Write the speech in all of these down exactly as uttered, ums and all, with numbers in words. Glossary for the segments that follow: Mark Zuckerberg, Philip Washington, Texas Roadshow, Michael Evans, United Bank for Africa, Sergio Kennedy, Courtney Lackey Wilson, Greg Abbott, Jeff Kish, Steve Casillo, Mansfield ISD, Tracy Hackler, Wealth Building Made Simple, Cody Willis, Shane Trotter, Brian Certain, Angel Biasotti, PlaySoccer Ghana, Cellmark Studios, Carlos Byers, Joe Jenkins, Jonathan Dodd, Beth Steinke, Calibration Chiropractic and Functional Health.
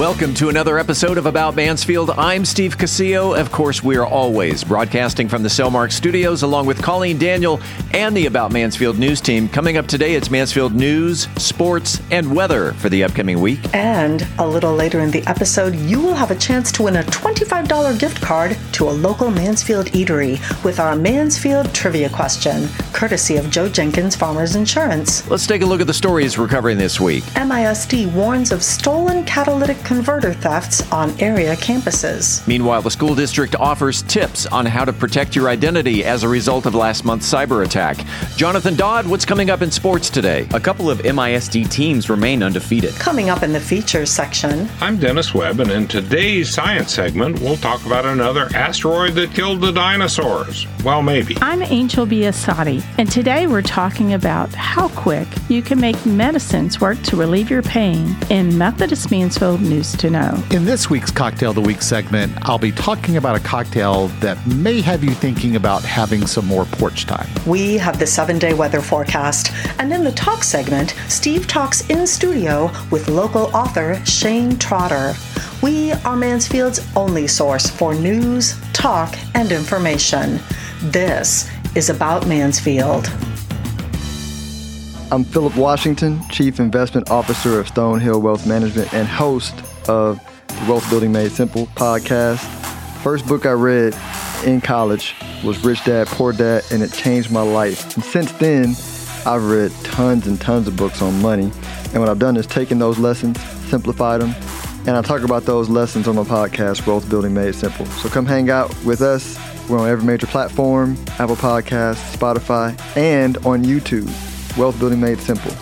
Welcome to another episode of About Mansfield. I'm Steve Casillo. Of course, we are always broadcasting from the Cellmark Studios along with Colleen Daniel and the About Mansfield News team. Coming up today, it's Mansfield news, sports, and weather for the upcoming week. And a little later in the episode, you will have a chance to win a twenty-five dollars gift card to a local Mansfield eatery with our Mansfield trivia question, courtesy of Joe Jenkins Farmers Insurance. Let's take a look at the stories we're covering this week. M I S D warns of stolen catalytic converter thefts on area campuses. Meanwhile, the school district offers tips on how to protect your identity as a result of last month's cyber attack. Jonathan Dodd, what's coming up in sports today? A couple of M I S D teams remain undefeated. Coming up in the features section. I'm Dennis Webb, and in today's science segment, we'll talk about another asteroid that killed the dinosaurs. Well, maybe. I'm Angel Biasotti, and today we're talking about how quick you can make medicines work to relieve your pain in Methodist Mansfield News to know. In this week's Cocktail of the Week segment, I'll be talking about a cocktail that may have you thinking about having some more porch time. We have the seven-day weather forecast. And in the talk segment, Steve talks in studio with local author Shane Trotter. We are Mansfield's only source for news, talk, and information. This is About Mansfield. I'm Philip Washington, Chief Investment Officer of Stonehill Wealth Management and host of the Wealth Building Made Simple podcast. First book I read in college was Rich Dad, Poor Dad, and it changed my life. And since then, I've read tons and tons of books on money. And what I've done is taken those lessons, simplified them, and I talk about those lessons on my podcast, Wealth Building Made Simple. So come hang out with us. We're on every major platform, Apple Podcasts, Spotify, and on YouTube. Wealth Building Made Simple.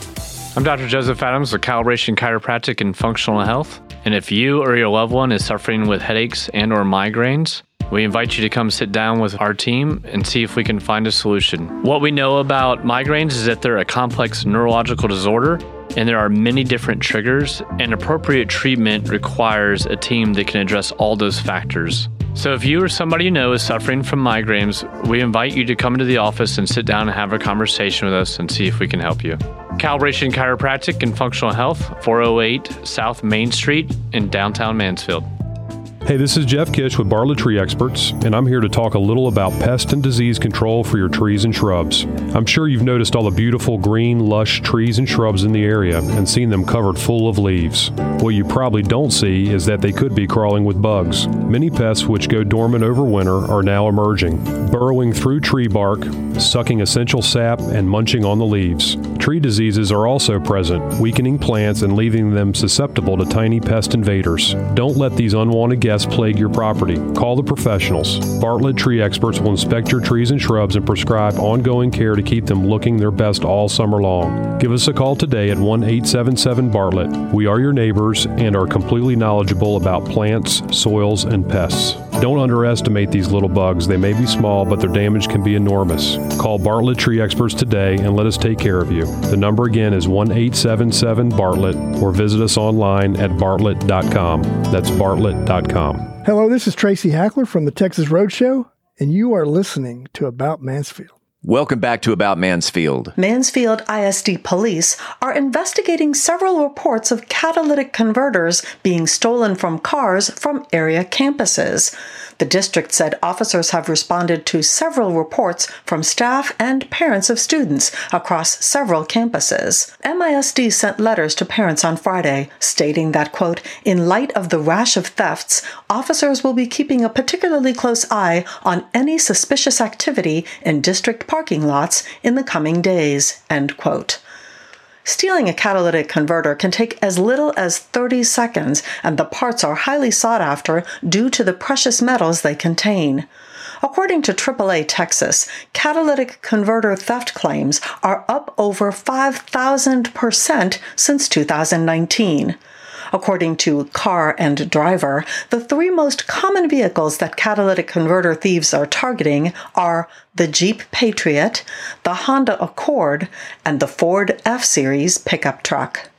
I'm Doctor Joseph Adams with Calibration Chiropractic and Functional Health. And if you or your loved one is suffering with headaches and or migraines, we invite you to come sit down with our team and see if we can find a solution. What we know about migraines is that they're a complex neurological disorder, and there are many different triggers, and appropriate treatment requires a team that can address all those factors. So if you or somebody you know is suffering from migraines, we invite you to come into the office and sit down and have a conversation with us and see if we can help you. Calibration Chiropractic and Functional Health, four oh eight South Main Street in downtown Mansfield. Hey, this is Jeff Kish with Bartlett Tree Experts, and I'm here to talk a little about pest and disease control for your trees and shrubs. I'm sure you've noticed all the beautiful green, lush trees and shrubs in the area and seen them covered full of leaves. What you probably don't see is that they could be crawling with bugs. Many pests which go dormant over winter are now emerging, burrowing through tree bark, sucking essential sap, and munching on the leaves. Tree diseases are also present, weakening plants and leaving them susceptible to tiny pest invaders. Don't let these unwanted guests plague your property. Call the professionals. Bartlett Tree Experts will inspect your trees and shrubs and prescribe ongoing care to keep them looking their best all summer long. Give us a call today at one eight seven seven Bartlett. We are your neighbors and are completely knowledgeable about plants, soils, and pests. Don't underestimate these little bugs. They may be small, but their damage can be enormous. Call Bartlett Tree Experts today and let us take care of you. The number again is one eight seven seven Bartlett, or visit us online at bartlett dot com. That's bartlett dot com. Hello, this is Tracy Hackler from the Texas Roadshow, and you are listening to About Mansfield. Welcome back to About Mansfield. Mansfield I S D police are investigating several reports of catalytic converters being stolen from cars from area campuses. The district said officers have responded to several reports from staff and parents of students across several campuses. M I S D sent letters to parents on Friday stating that, quote, in light of the rash of thefts, officers will be keeping a particularly close eye on any suspicious activity in district parking lots in the coming days, end quote. Stealing a catalytic converter can take as little as thirty seconds, and the parts are highly sought after due to the precious metals they contain. According to triple A Texas, catalytic converter theft claims are up over five thousand percent since two thousand nineteen. According to Car and Driver, the three most common vehicles that catalytic converter thieves are targeting are the Jeep Patriot, the Honda Accord, and the Ford F-Series pickup truck.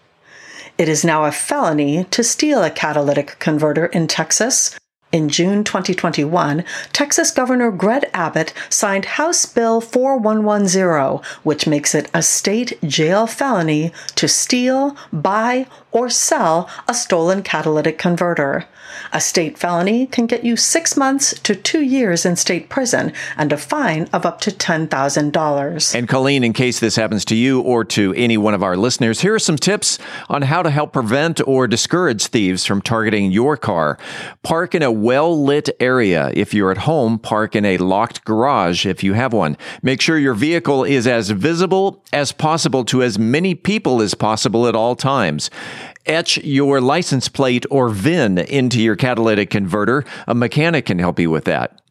It is now a felony to steal a catalytic converter in Texas. In June twenty twenty-one, Texas Governor Greg Abbott signed House Bill forty-one ten, which makes it a state jail felony to steal, buy, or sell a stolen catalytic converter. A state felony can get you six months to two years in state prison and a fine of up to ten thousand dollars. And Colleen, in case this happens to you or to any one of our listeners, here are some tips on how to help prevent or discourage thieves from targeting your car. Park in a well-lit area. If you're at home, park in a locked garage if you have one. Make sure your vehicle is as visible as possible to as many people as possible at all times. Etch your license plate or V I N into your catalytic converter. A mechanic can help you with that.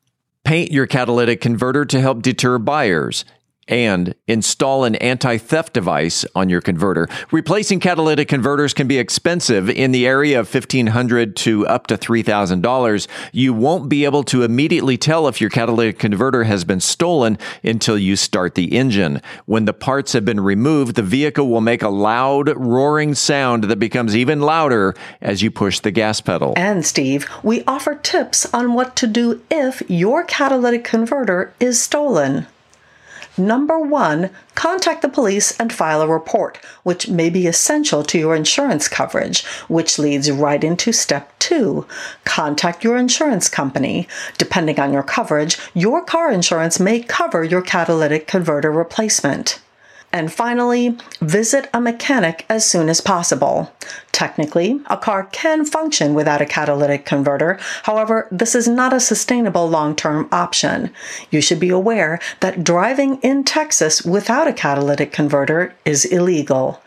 Paint your catalytic converter to help deter buyers. And install an anti-theft device on your converter. Replacing catalytic converters can be expensive, in the area of fifteen hundred dollars to up to three thousand dollars. You won't be able to immediately tell if your catalytic converter has been stolen until you start the engine. When the parts have been removed, the vehicle will make a loud, roaring sound that becomes even louder as you push the gas pedal. And Steve, we offer tips on what to do if your catalytic converter is stolen. Number one, contact the police and file a report, which may be essential to your insurance coverage, which leads right into step two. Contact your insurance company. Depending on your coverage, your car insurance may cover your catalytic converter replacement. And finally, visit a mechanic as soon as possible. Technically, a car can function without a catalytic converter. However, this is not a sustainable long-term option. You should be aware that driving in Texas without a catalytic converter is illegal.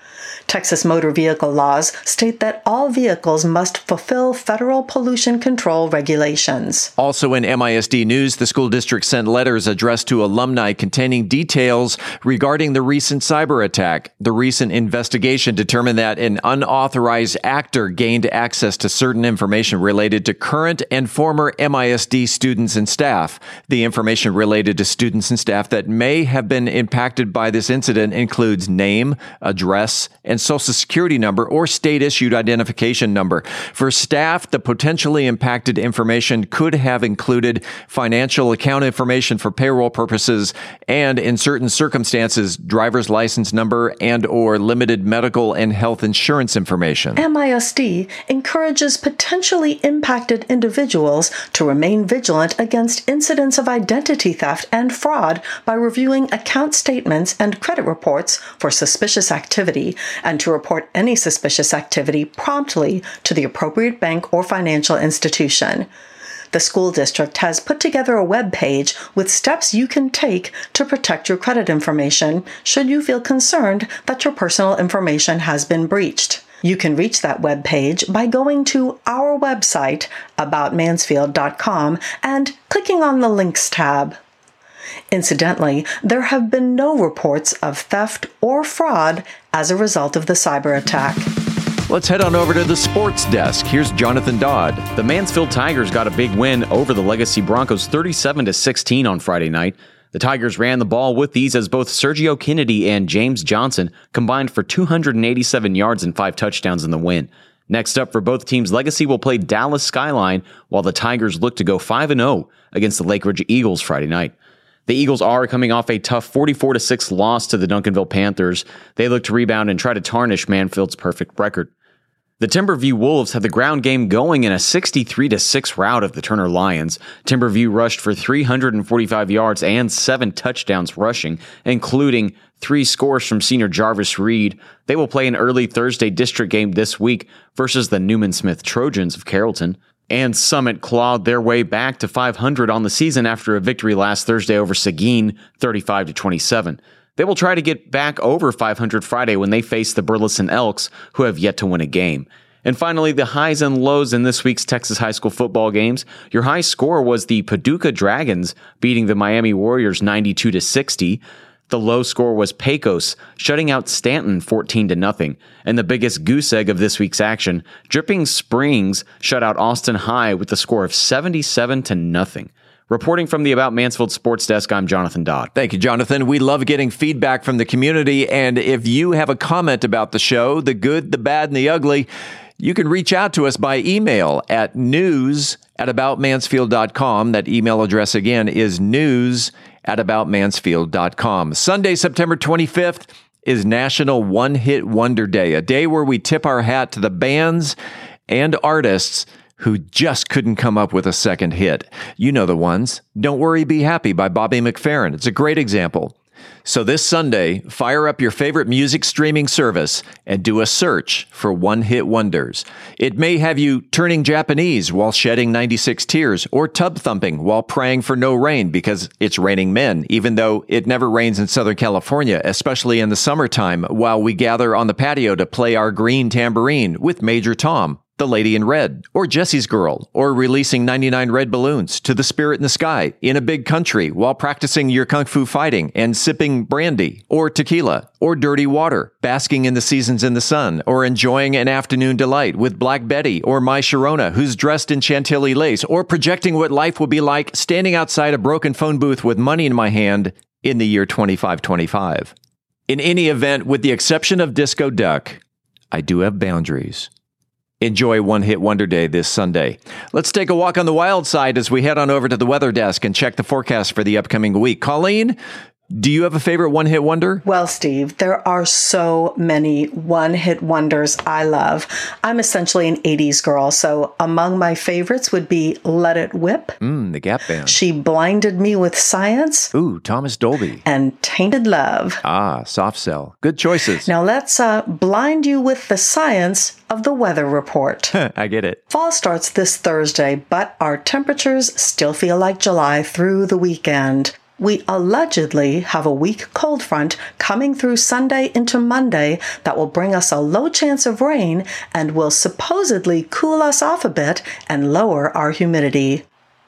Texas motor vehicle laws state that all vehicles must fulfill federal pollution control regulations. Also in M I S D news, the school district sent letters addressed to alumni containing details regarding the recent cyber attack. The recent investigation determined that an unauthorized actor gained access to certain information related to current and former M I S D students and staff. The information related to students and staff that may have been impacted by this incident includes name, address, and Social Security number or state-issued identification number. For staff, the potentially impacted information could have included financial account information for payroll purposes and, in certain circumstances, driver's license number and or limited medical and health insurance information. M I S D encourages potentially impacted individuals to remain vigilant against incidents of identity theft and fraud by reviewing account statements and credit reports for suspicious activity, and to report any suspicious activity promptly to the appropriate bank or financial institution. The school district has put together a web page with steps you can take to protect your credit information should you feel concerned that your personal information has been breached. You can reach that web page by going to our website, about mansfield dot com, and clicking on the Links tab. Incidentally, there have been no reports of theft or fraud as a result of the cyber attack. Let's head on over to the sports desk. Here's Jonathan Dodd. The Mansfield Tigers got a big win over the Legacy Broncos thirty-seven to sixteen on Friday night. The Tigers ran the ball with ease as both Sergio Kennedy and James Johnson combined for two hundred eighty-seven yards and five touchdowns in the win. Next up for both teams, Legacy will play Dallas Skyline, while the Tigers look to go five and oh against the Lake Ridge Eagles Friday night. The Eagles are coming off a tough forty-four to six loss to the Duncanville Panthers. They look to rebound and try to tarnish Mansfield's perfect record. The Timberview Wolves have the ground game going in a sixty-three to six rout of the Turner Lions. Timberview rushed for three hundred forty-five yards and seven touchdowns rushing, including three scores from senior Jarvis Reed. They will play an early Thursday district game this week versus the Newman Smith Trojans of Carrollton. And Summit clawed their way back to five hundred on the season after a victory last Thursday over Seguin, thirty-five to twenty-seven. They will try to get back over five hundred Friday when they face the Burleson Elks, who have yet to win a game. And finally, the highs and lows in this week's Texas high school football games. Your high score was the Paducah Dragons beating the Miami Warriors ninety-two to sixty. The low score was Pecos, shutting out Stanton fourteen to nothing. And the biggest goose egg of this week's action, Dripping Springs shut out Austin High with the score of seventy-seven to nothing. Reporting from the About Mansfield Sports Desk, I'm Jonathan Dodd. Thank you, Jonathan. We love getting feedback from the community. And if you have a comment about the show, the good, the bad, and the ugly, you can reach out to us by email at news at about mansfield dot com. That email address again is news at about mansfield dot com. Sunday, September twenty-fifth is National One Hit Wonder Day, a day where we tip our hat to the bands and artists who just couldn't come up with a second hit. You know the ones. Don't Worry, Be Happy by Bobby McFerrin. It's a great example. So this Sunday, fire up your favorite music streaming service and do a search for one-hit wonders. It may have you turning Japanese while shedding ninety-six tears, or tub-thumping while praying for no rain because it's raining men, even though it never rains in Southern California, especially in the summertime, while we gather on the patio to play our green tambourine with Major Tom, the Lady in Red, or Jesse's Girl, or releasing ninety-nine red balloons to the spirit in the sky in a big country while practicing your kung fu fighting and sipping brandy or tequila or dirty water, basking in the seasons in the sun, or enjoying an afternoon delight with Black Betty or My Sharona, who's dressed in Chantilly lace, or projecting what life will be like standing outside a broken phone booth with money in my hand in the year twenty-five twenty-five. In any event, with the exception of Disco Duck, I do have boundaries. Enjoy One Hit Wonder Day this Sunday. Let's take a walk on the wild side as we head on over to the weather desk and check the forecast for the upcoming week. Colleen, do you have a favorite one-hit wonder? Well, Steve, there are so many one-hit wonders I love. I'm essentially an eighties girl, so among my favorites would be Let It Whip. Mm, the Gap Band. She Blinded Me with Science. Ooh, Thomas Dolby. And Tainted Love. Ah, Soft Cell. Good choices. Now let's uh, blind you with the science of the weather report. I get it. Fall starts this Thursday, but our temperatures still feel like July through the weekend. We allegedly have a weak cold front coming through Sunday into Monday that will bring us a low chance of rain and will supposedly cool us off a bit and lower our humidity.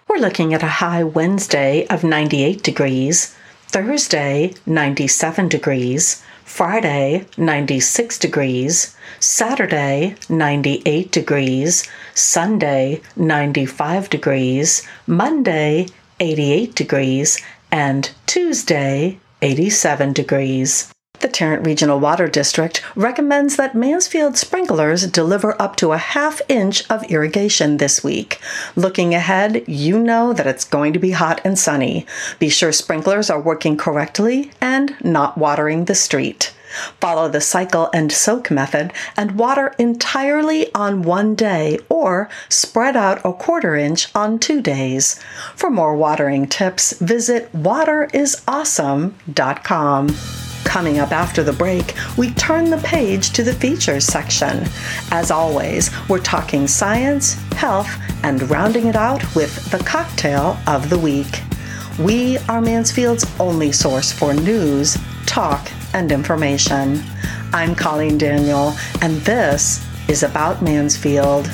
We're looking at a high Wednesday of ninety-eight degrees, Thursday ninety-seven degrees, Friday ninety-six degrees, Saturday ninety-eight degrees, Sunday ninety-five degrees, Monday eighty-eight degrees, and Tuesday, eighty-seven degrees. The Tarrant Regional Water District recommends that Mansfield sprinklers deliver up to a half inch of irrigation this week. Looking ahead, you know that it's going to be hot and sunny. Be sure sprinklers are working correctly and not watering the street. Follow the cycle and soak method and water entirely on one day or spread out a quarter inch on two days. For more watering tips, visit water is awesome dot com. Coming up after the break, we turn the page to the features section. As always, we're talking science, health, and rounding it out with the cocktail of the week. We are Mansfield's only source for news, talk, and information. I'm Colleen Daniel, and this is About Mansfield.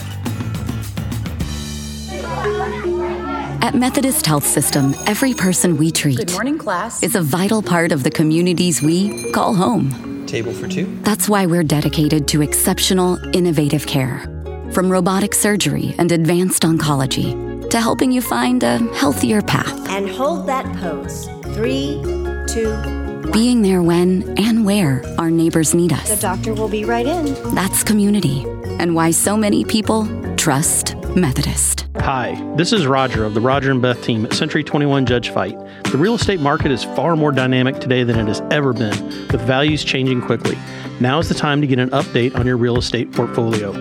At Methodist Health System, every person we treat Good morning, class. Is a vital part of the communities we call home. Table for two. That's why we're dedicated to exceptional, innovative care. From robotic surgery and advanced oncology to helping you find a healthier path. And hold that pose. Three, two, being there when and where our neighbors need us. The doctor will be right in. That's community, and why so many people trust Methodist. Hi, this is Roger of the Roger and Beth team at Century twenty-one Judge Fight. The real estate market is far more dynamic today than it has ever been, with values changing quickly. Now is the time to get an update on your real estate portfolio.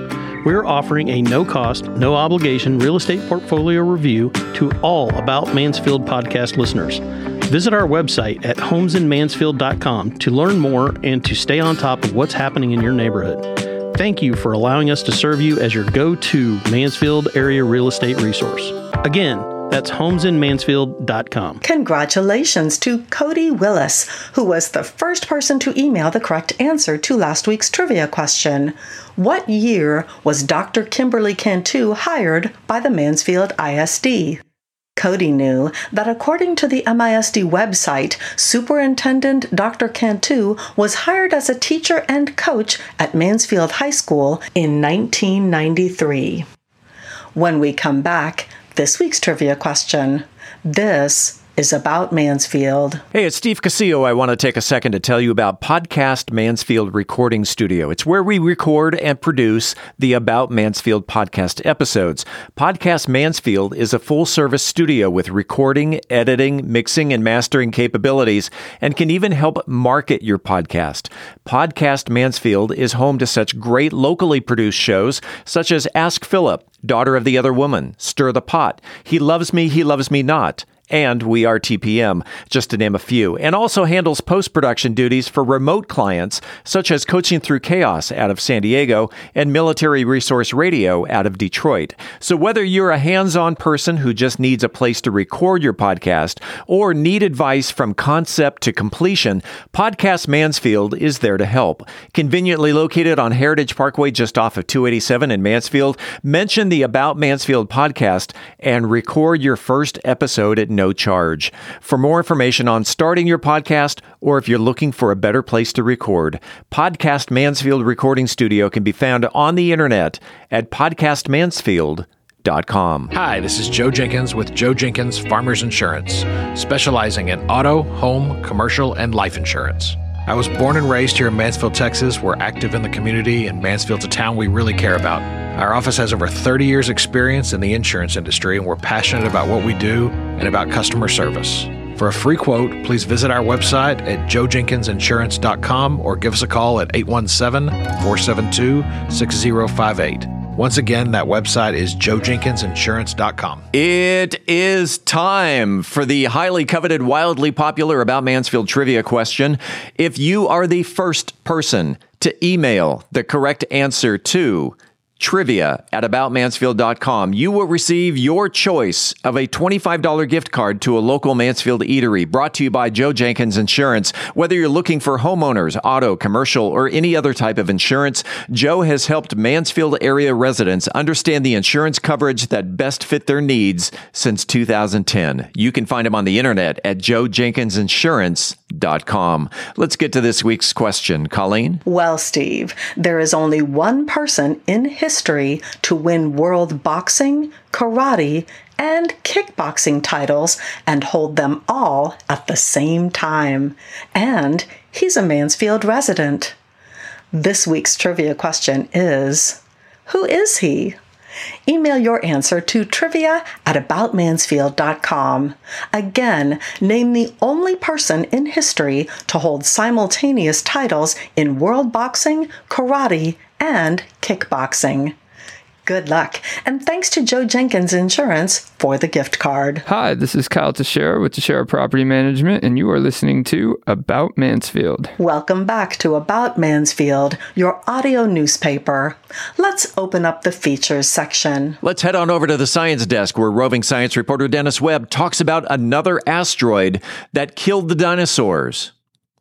We're offering a no-cost, no-obligation real estate portfolio review to all About Mansfield podcast listeners. Visit our website at homes in mansfield dot com to learn more and to stay on top of what's happening in your neighborhood. Thank you for allowing us to serve you as your go-to Mansfield area real estate resource. Again, that's homes in mansfield dot com. Congratulations to Cody Willis, who was the first person to email the correct answer to last week's trivia question. What year was Doctor Kimberly Cantu hired by the Mansfield I S D? Cody knew that according to the M I S D website, Superintendent Doctor Cantu was hired as a teacher and coach at Mansfield High School in nineteen ninety-three. When we come back, this week's trivia question. This is about Mansfield. Hey, it's Steve Casillo. I want to take a second to tell you about Podcast Mansfield Recording Studio. It's where we record and produce the About Mansfield podcast episodes. Podcast Mansfield is a full-service studio with recording, editing, mixing, and mastering capabilities, and can even help market your podcast. Podcast Mansfield is home to such great locally produced shows such as Ask Philip, Daughter of the Other Woman, Stir the Pot, He Loves Me, He Loves Me Not, and We Are T P M, just to name a few, and also handles post-production duties for remote clients, such as Coaching Through Chaos out of San Diego and Military Resource Radio out of Detroit. So whether you're a hands-on person who just needs a place to record your podcast or need advice from concept to completion, Podcast Mansfield is there to help. Conveniently located on Heritage Parkway just off of two eighty-seven in Mansfield, mention the About Mansfield podcast and record your first episode at no charge. For more information on starting your podcast, or if you're looking for a better place to record, Podcast Mansfield Recording Studio can be found on the internet at podcast mansfield dot com. Hi, this is Joe Jenkins with Joe Jenkins Farmers Insurance, specializing in auto, home, commercial, and life insurance. I was born and raised here in Mansfield, Texas. We're active in the community, and Mansfield's a town we really care about. Our office has over thirty years experience in the insurance industry, and we're passionate about what we do and about customer service. For a free quote, please visit our website at joe jenkins insurance dot com or give us a call at eight one seven, four seven two, six zero five eight. Once again, that website is joe jenkins insurance dot com. It is time for the highly coveted, wildly popular About Mansfield trivia question. If you are the first person to email the correct answer to trivia at about mansfield dot com, you will receive your choice of a twenty-five dollars gift card to a local Mansfield eatery, brought to you by Joe Jenkins Insurance. Whether you're looking for homeowners, auto, commercial, or any other type of insurance, Joe has helped Mansfield area residents understand the insurance coverage that best fit their needs since two thousand ten. You can find him on the internet at joe jenkins insurance dot com. Let's get to this week's question, Colleen. Well, Steve, there is only one person in history history to win world boxing, karate, and kickboxing titles and hold them all at the same time. And he's a Mansfield resident. This week's trivia question is, who is he? Email your answer to trivia at about mansfield dot com. Again, name the only person in history to hold simultaneous titles in world boxing, karate, and kickboxing. Good luck, and thanks to Joe Jenkins Insurance for the gift card. Hi, this is Kyle Teixeira with Teixeira Property Management, and you are listening to About Mansfield. Welcome back to About Mansfield, your audio newspaper. Let's open up the features section. Let's head on over to the science desk, where roving science reporter Dennis Webb talks about another asteroid that killed the dinosaurs.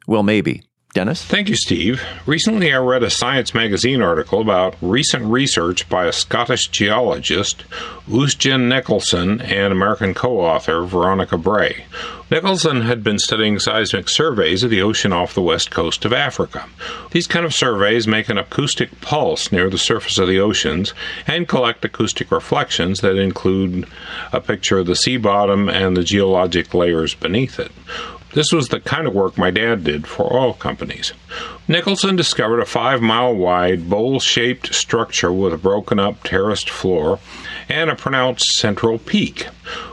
Well, maybe. Dennis? Thank you, Steve. Recently, I read a Science magazine article about recent research by a Scottish geologist, Usgen Nicholson, and American co-author Veronica Bray. Nicholson had been studying seismic surveys of the ocean off the west coast of Africa. These kind of surveys make an acoustic pulse near the surface of the oceans and collect acoustic reflections that include a picture of the sea bottom and the geologic layers beneath it. This was the kind of work my dad did for oil companies. Nicholson discovered a five-mile-wide, bowl-shaped structure with a broken-up terraced floor and a pronounced central peak.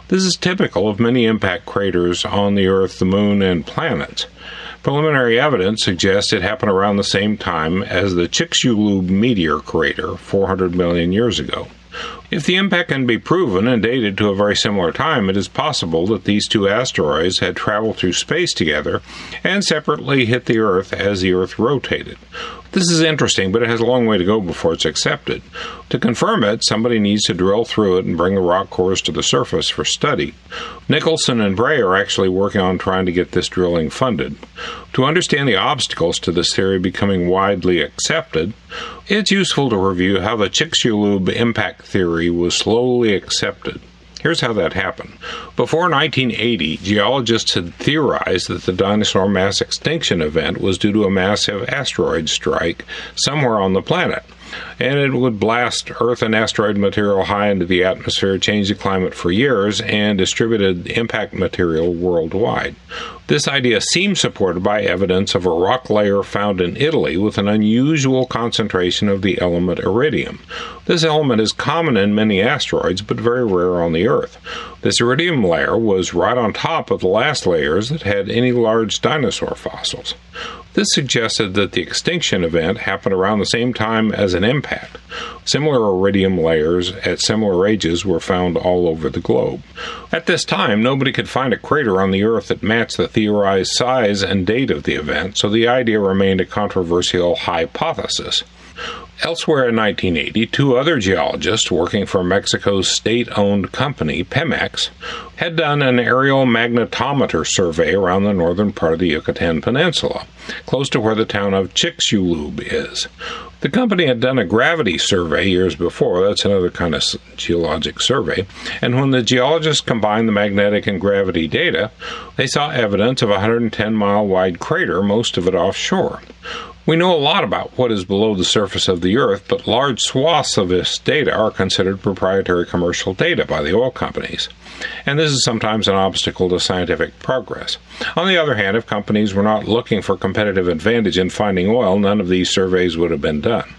This is typical of many impact craters on the Earth, the Moon, and planets. Preliminary evidence suggests it happened around the same time as the Chicxulub meteor crater four hundred million years ago. If the impact can be proven and dated to a very similar time, it is possible that these two asteroids had traveled through space together and separately hit the Earth as the Earth rotated. This is interesting, but it has a long way to go before it's accepted. To confirm it, somebody needs to drill through it and bring the rock cores to the surface for study. Nicholson and Bray are actually working on trying to get this drilling funded. To understand the obstacles to this theory becoming widely accepted, it's useful to review how the Chicxulub impact theory was slowly accepted. Here's how that happened. Before nineteen eighty, geologists had theorized that the dinosaur mass extinction event was due to a massive asteroid strike somewhere on the planet. and it would blast Earth and asteroid material high into the atmosphere, change the climate for years, and distributed impact material worldwide. This idea seems supported by evidence of a rock layer found in Italy with an unusual concentration of the element iridium. This element is common in many asteroids, but very rare on the Earth. This iridium layer was right on top of the last layers that had any large dinosaur fossils. This suggested that the extinction event happened around the same time as an impact. Similar iridium layers at similar ages were found all over the globe. At this time, nobody could find a crater on the Earth that matched the theorized size and date of the event, so the idea remained a controversial hypothesis. Elsewhere in nineteen eighty, two other geologists working for Mexico's state-owned company, Pemex, had done an aerial magnetometer survey around the northern part of the Yucatan Peninsula, close to where the town of Chicxulub is. The company had done a gravity survey years before, that's another kind of geologic survey, and when the geologists combined the magnetic and gravity data, they saw evidence of a one hundred ten mile wide crater, most of it offshore. We know a lot about what is below the surface of the Earth, but large swaths of this data are considered proprietary commercial data by the oil companies, and this is sometimes an obstacle to scientific progress. On the other hand, if companies were not looking for competitive advantage in finding oil, none of these surveys would have been done.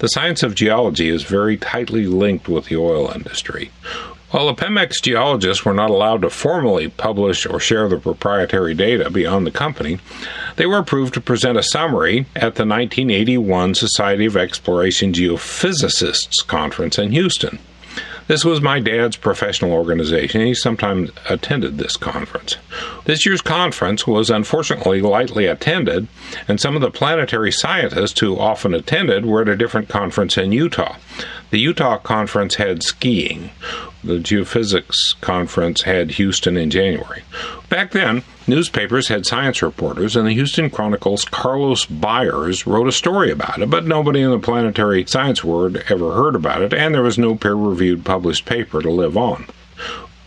The science of geology is very tightly linked with the oil industry. While the Pemex geologists were not allowed to formally publish or share the proprietary data beyond the company, they were approved to present a summary at the nineteen eighty-one Society of Exploration Geophysicists Conference in Houston. This was my dad's professional organization, and he sometimes attended this conference. This year's conference was unfortunately lightly attended, and some of the planetary scientists who often attended were at a different conference in Utah. The Utah conference had skiing. The geophysics conference had Houston in January. Back then, newspapers had science reporters, and the Houston Chronicle's Carlos Byers wrote a story about it, but nobody in the planetary science world ever heard about it, and there was no peer-reviewed published paper to live on.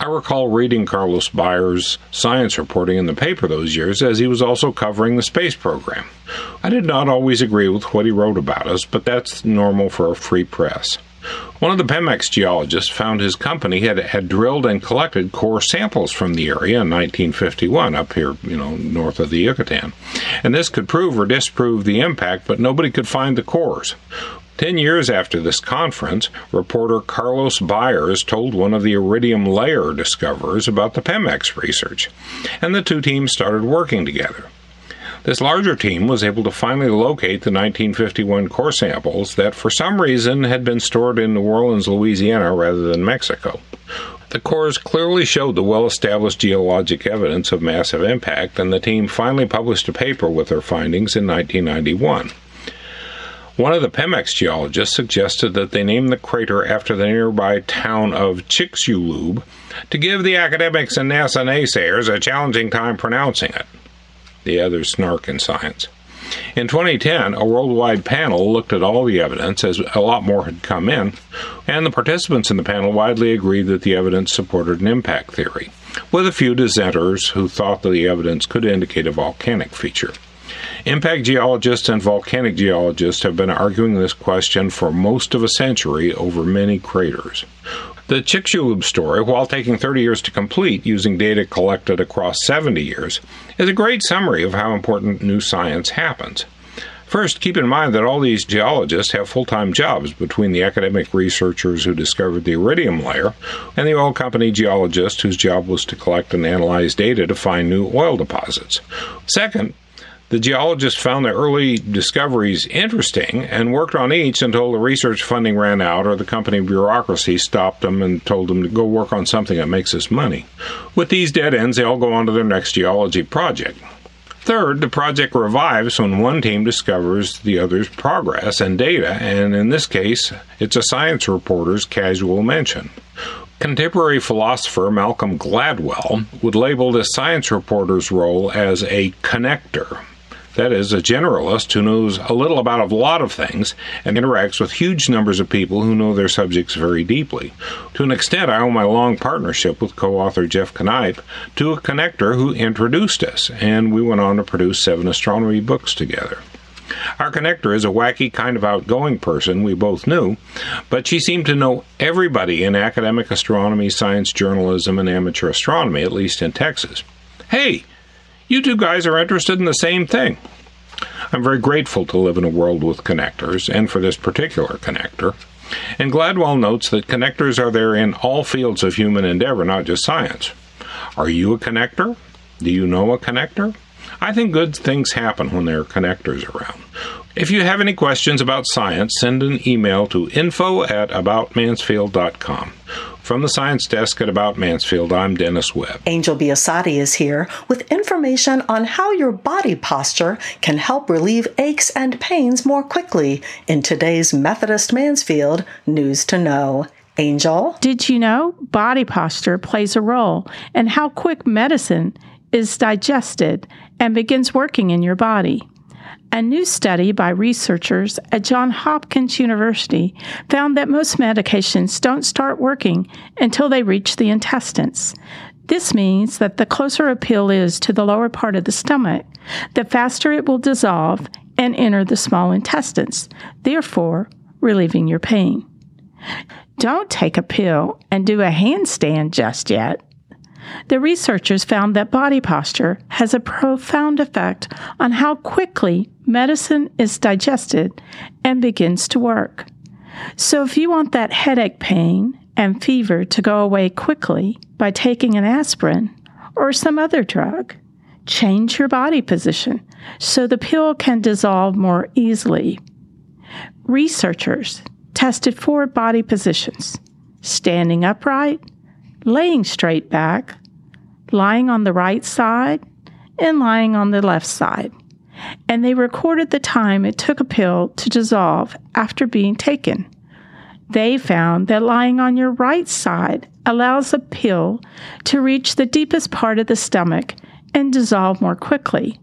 I recall reading Carlos Byers' science reporting in the paper those years, as he was also covering the space program. I did not always agree with what he wrote about us, but that's normal for a free press. One of the Pemex geologists found his company had, had drilled and collected core samples from the area in nineteen fifty-one, up here, you know, north of the Yucatan. And this could prove or disprove the impact, but nobody could find the cores. Ten years after this conference, reporter Carlos Byers told one of the iridium layer discoverers about the Pemex research, and the two teams started working together. This larger team was able to finally locate the nineteen fifty-one core samples that, for some reason, had been stored in New Orleans, Louisiana, rather than Mexico. The cores clearly showed the well-established geologic evidence of massive impact, and the team finally published a paper with their findings in nineteen ninety-one. One of the Pemex geologists suggested that they name the crater after the nearby town of Chicxulub to give the academics and NASA naysayers a challenging time pronouncing it. The other snark in science. In twenty ten, a worldwide panel looked at all the evidence, as a lot more had come in, and the participants in the panel widely agreed that the evidence supported an impact theory, with a few dissenters who thought that the evidence could indicate a volcanic feature. Impact geologists and volcanic geologists have been arguing this question for most of a century over many craters. The Chicxulub story, while taking thirty years to complete using data collected across seventy years, is a great summary of how important new science happens. First, keep in mind that all these geologists have full-time jobs between the academic researchers who discovered the iridium layer and the oil company geologists whose job was to collect and analyze data to find new oil deposits. Second, the geologists found the early discoveries interesting and worked on each until the research funding ran out or the company bureaucracy stopped them and told them to go work on something that makes us money. With these dead ends, they all go on to their next geology project. Third, the project revives when one team discovers the other's progress and data, and in this case, it's a science reporter's casual mention. Contemporary philosopher Malcolm Gladwell would label this science reporter's role as a connector. That is, a generalist who knows a little about a lot of things and interacts with huge numbers of people who know their subjects very deeply. To an extent, I owe my long partnership with co-author Jeff Kish to a connector who introduced us, and we went on to produce seven astronomy books together. Our connector is a wacky, kind of outgoing person, we both knew, but she seemed to know everybody in academic astronomy, science journalism, and amateur astronomy, at least in Texas. Hey, you two guys are interested in the same thing. I'm very grateful to live in a world with connectors, and for this particular connector. And Gladwell notes that connectors are there in all fields of human endeavor, not just science. Are you a connector? Do you know a connector? I think good things happen when there are connectors around. If you have any questions about science, send an email to info at about mansfield dot com. From the Science Desk at About Mansfield, I'm Dennis Webb. Angel Biasotti is here with information on how your body posture can help relieve aches and pains more quickly in today's Methodist Mansfield News to Know. Angel? Did you know body posture plays a role in how quick medicine is digested and begins working in your body? A new study by researchers at Johns Hopkins University found that most medications don't start working until they reach the intestines. This means that the closer a pill is to the lower part of the stomach, the faster it will dissolve and enter the small intestines, therefore relieving your pain. Don't take a pill and do a handstand just yet. The researchers found that body posture has a profound effect on how quickly medicine is digested and begins to work. So if you want that headache pain and fever to go away quickly by taking an aspirin or some other drug, change your body position so the pill can dissolve more easily. Researchers tested four body positions: standing upright, laying straight back, lying on the right side, and lying on the left side. And they recorded the time it took a pill to dissolve after being taken. They found that lying on your right side allows a pill to reach the deepest part of the stomach and dissolve more quickly.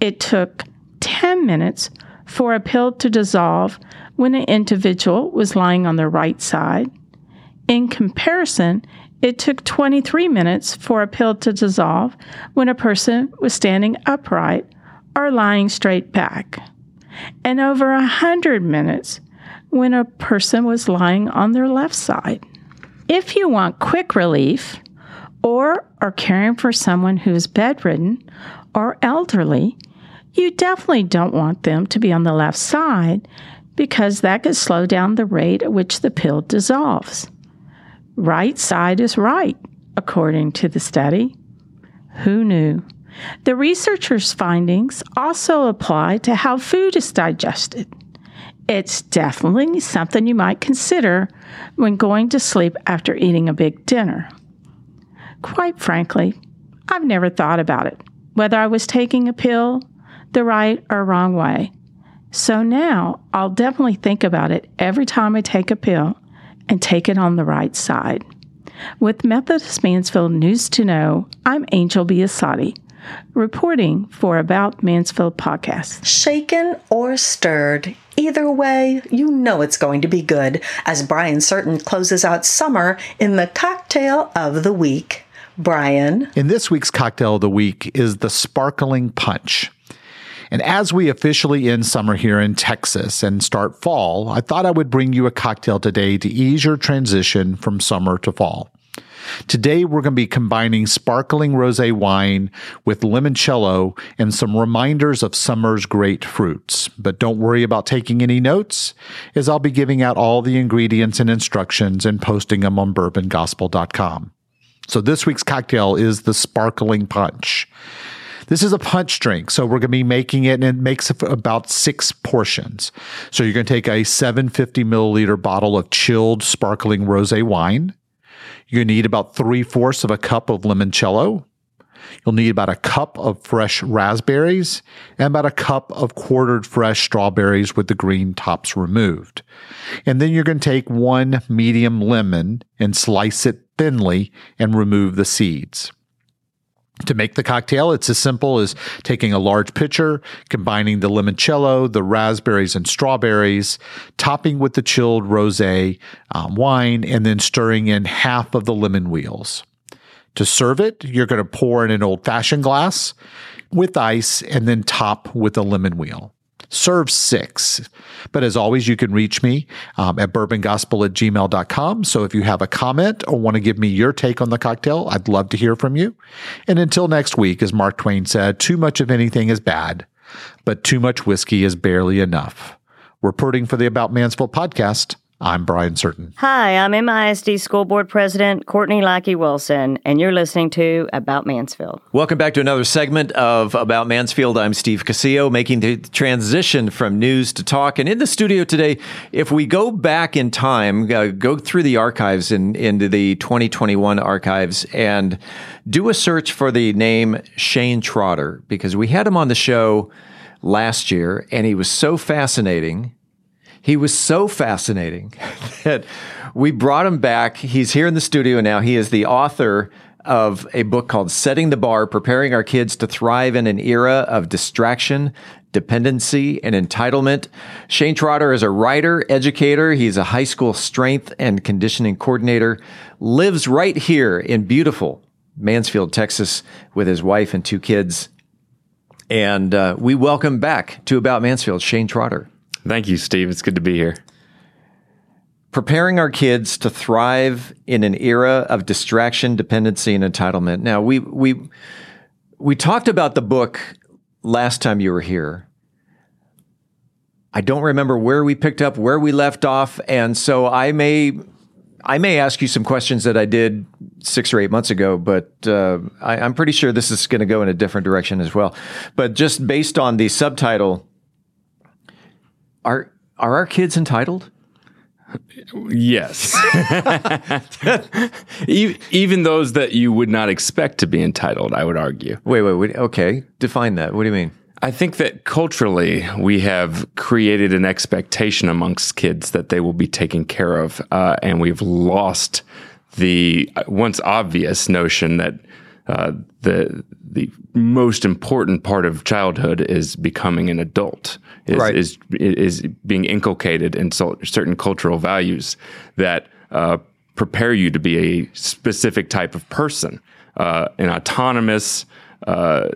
It took ten minutes for a pill to dissolve when an individual was lying on their right side. In comparison, it took twenty-three minutes for a pill to dissolve when a person was standing upright or lying straight back, and over one hundred minutes when a person was lying on their left side. If you want quick relief or are caring for someone who is bedridden or elderly, you definitely don't want them to be on the left side because that could slow down the rate at which the pill dissolves. Right side is right, according to the study. Who knew? The researchers' findings also apply to how food is digested. It's definitely something you might consider when going to sleep after eating a big dinner. Quite frankly, I've never thought about it, whether I was taking a pill the right or wrong way. So now I'll definitely think about it every time I take a pill and take it on the right side. With Methodist Mansfield News to Know, I'm Angel Biasotti, reporting for About Mansfield Podcast. Shaken or stirred, either way, you know it's going to be good as Brian Certain closes out summer in the Cocktail of the Week. Brian? In this week's Cocktail of the Week is the Sparkling Punch. And as we officially end summer here in Texas and start fall, I thought I would bring you a cocktail today to ease your transition from summer to fall. Today, we're going to be combining sparkling rosé wine with limoncello and some reminders of summer's great fruits. But don't worry about taking any notes, as I'll be giving out all the ingredients and instructions and posting them on bourbon gospel dot com. So this week's cocktail is the Sparkling Punch. This is a punch drink, so we're going to be making it, and it makes about six portions. So you're going to take a seven hundred fifty milliliter bottle of chilled sparkling rosé wine. You're going to need about three-fourths of a cup of limoncello. You'll need about a cup of fresh raspberries and about a cup of quartered fresh strawberries with the green tops removed. And then you're going to take one medium lemon and slice it thinly and remove the seeds. To make the cocktail, it's as simple as taking a large pitcher, combining the limoncello, the raspberries, and strawberries, topping with the chilled rosé um, wine, and then stirring in half of the lemon wheels. To serve it, you're going to pour in an old-fashioned glass with ice and then top with a lemon wheel. serve six. But as always, you can reach me um, at bourbon gospel at gmail dot com. So if you have a comment or want to give me your take on the cocktail, I'd love to hear from you. And until next week, as Mark Twain said, too much of anything is bad, but too much whiskey is barely enough. Reporting for the About Mansfield podcast, I'm Brian Certain. Hi, I'm M I S D School Board President Courtney Lackey Wilson, and you're listening to About Mansfield. Welcome back to another segment of About Mansfield. I'm Steve Casillo, making the transition from news to talk. And in the studio today, if we go back in time, uh, go through the archives in, into the twenty twenty-one archives and do a search for the name Shane Trotter, because we had him on the show last year, and he was so fascinating. He was so fascinating that we brought him back. He's here in the studio now. He is the author of a book called Setting the Bar, Preparing Our Kids to Thrive in an Era of Distraction, Dependency, and Entitlement. Shane Trotter is a writer, educator. He's a high school strength and conditioning coordinator, lives right here in beautiful Mansfield, Texas, with his wife and two kids. And uh, we welcome back to About Mansfield, Shane Trotter. Thank you, Steve. It's good to be here. Preparing our kids to thrive in an era of distraction, dependency, and entitlement. Now, we we we talked about the book last time you were here. I don't remember where we picked up, where we left off, and so I may I may ask you some questions that I did six or eight months ago, but uh, I, I'm pretty sure this is going to go in a different direction as well. But just based on the subtitle, Are are our kids entitled? Yes. Even those that you would not expect to be entitled, I would argue. Wait, wait, wait. Okay. Define that. What do you mean? I think that culturally we have created an expectation amongst kids that they will be taken care of. Uh, and we've lost the once obvious notion that uh, the the most important part of childhood is becoming an adult, is right. is, is being inculcated in so, certain cultural values that uh, prepare you to be a specific type of person, uh, an autonomous, uh,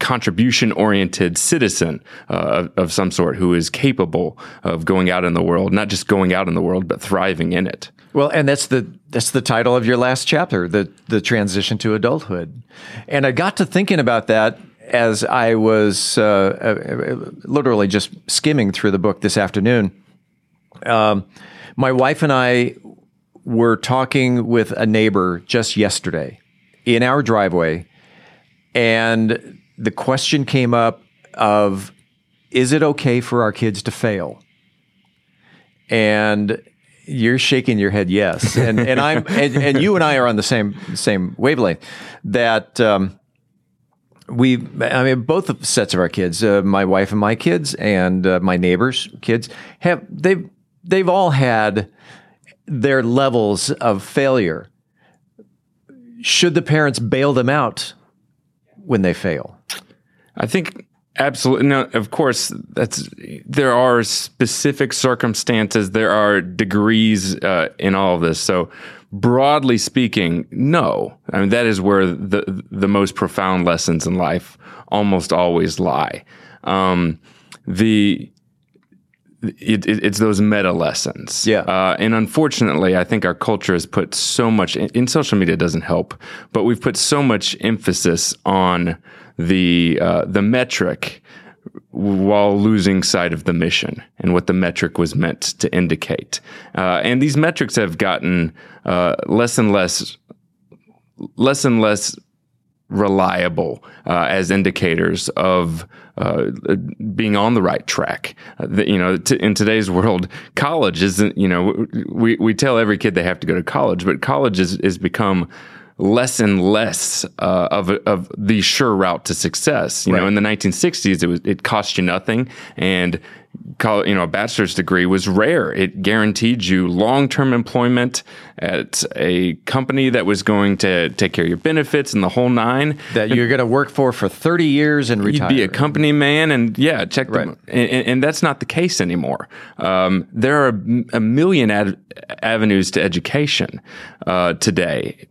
contribution-oriented citizen uh, of, of some sort who is capable of going out in the world, not just going out in the world, but thriving in it. Well, and that's the that's the title of your last chapter, the the transition to adulthood. And I got to thinking about that as I was uh, literally just skimming through the book this afternoon. Um, my wife and I were talking with a neighbor just yesterday in our driveway, and the question came up of, is it okay for our kids to fail? And you're shaking your head yes, and and I'm and, and you and I are on the same same wavelength. That um, we, I mean, both sets of our kids, uh, my wife and my kids, and uh, my neighbors' kids have they've they've all had their levels of failure. Should the parents bail them out when they fail? I think. Absolutely. No, of course, that's, there are specific circumstances, there are degrees uh, in all of this. So broadly speaking, no. I mean, that is where the the most profound lessons in life almost always lie. Um, the it, it, it's those meta lessons. Yeah. Uh, and unfortunately, I think our culture has put so much, in social media doesn't help, but we've put so much emphasis on the uh, the metric while losing sight of the mission and what the metric was meant to indicate. Uh, and these metrics have gotten uh, less and less less and less reliable uh, as indicators of uh, being on the right track. Uh, the, you know, t- in today's world, college isn't, you know, we, we tell every kid they have to go to college, but college is, is become less and less uh, of of the sure route to success. You right. know, in the nineteen sixties, it was it cost you nothing, and you know, a bachelor's degree was rare. It guaranteed you long-term employment at a company that was going to take care of your benefits and the whole nine. That you're going to work for for thirty years and retire. You'd be a company man and, yeah, check them. Right. And, and that's not the case anymore. Um, there are a million ad- avenues to education uh, today.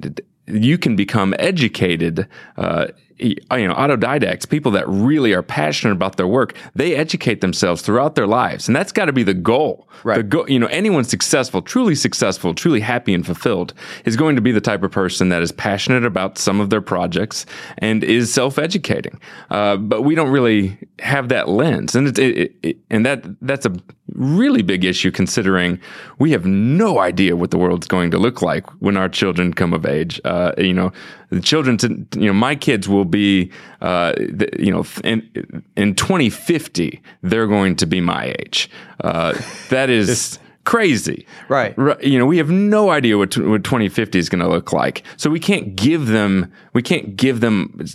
You can become educated uh, you know, autodidacts, people that really are passionate about their work, they educate themselves throughout their lives. And that's got to be the goal. Right. The go- you know, anyone successful, truly successful, truly happy and fulfilled is going to be the type of person that is passionate about some of their projects and is self-educating. Uh, but we don't really have that lens. And, it, it, it, and that that's a really big issue, considering we have no idea what the world's going to look like when our children come of age. Uh, you know, the children, to, you know, my kids will be, uh, the, you know, in, in twenty fifty, they're going to be my age. Uh, that is it's crazy. Right. Right. You know, we have no idea what, what twenty fifty is going to look like. So we can't give them, we can't give them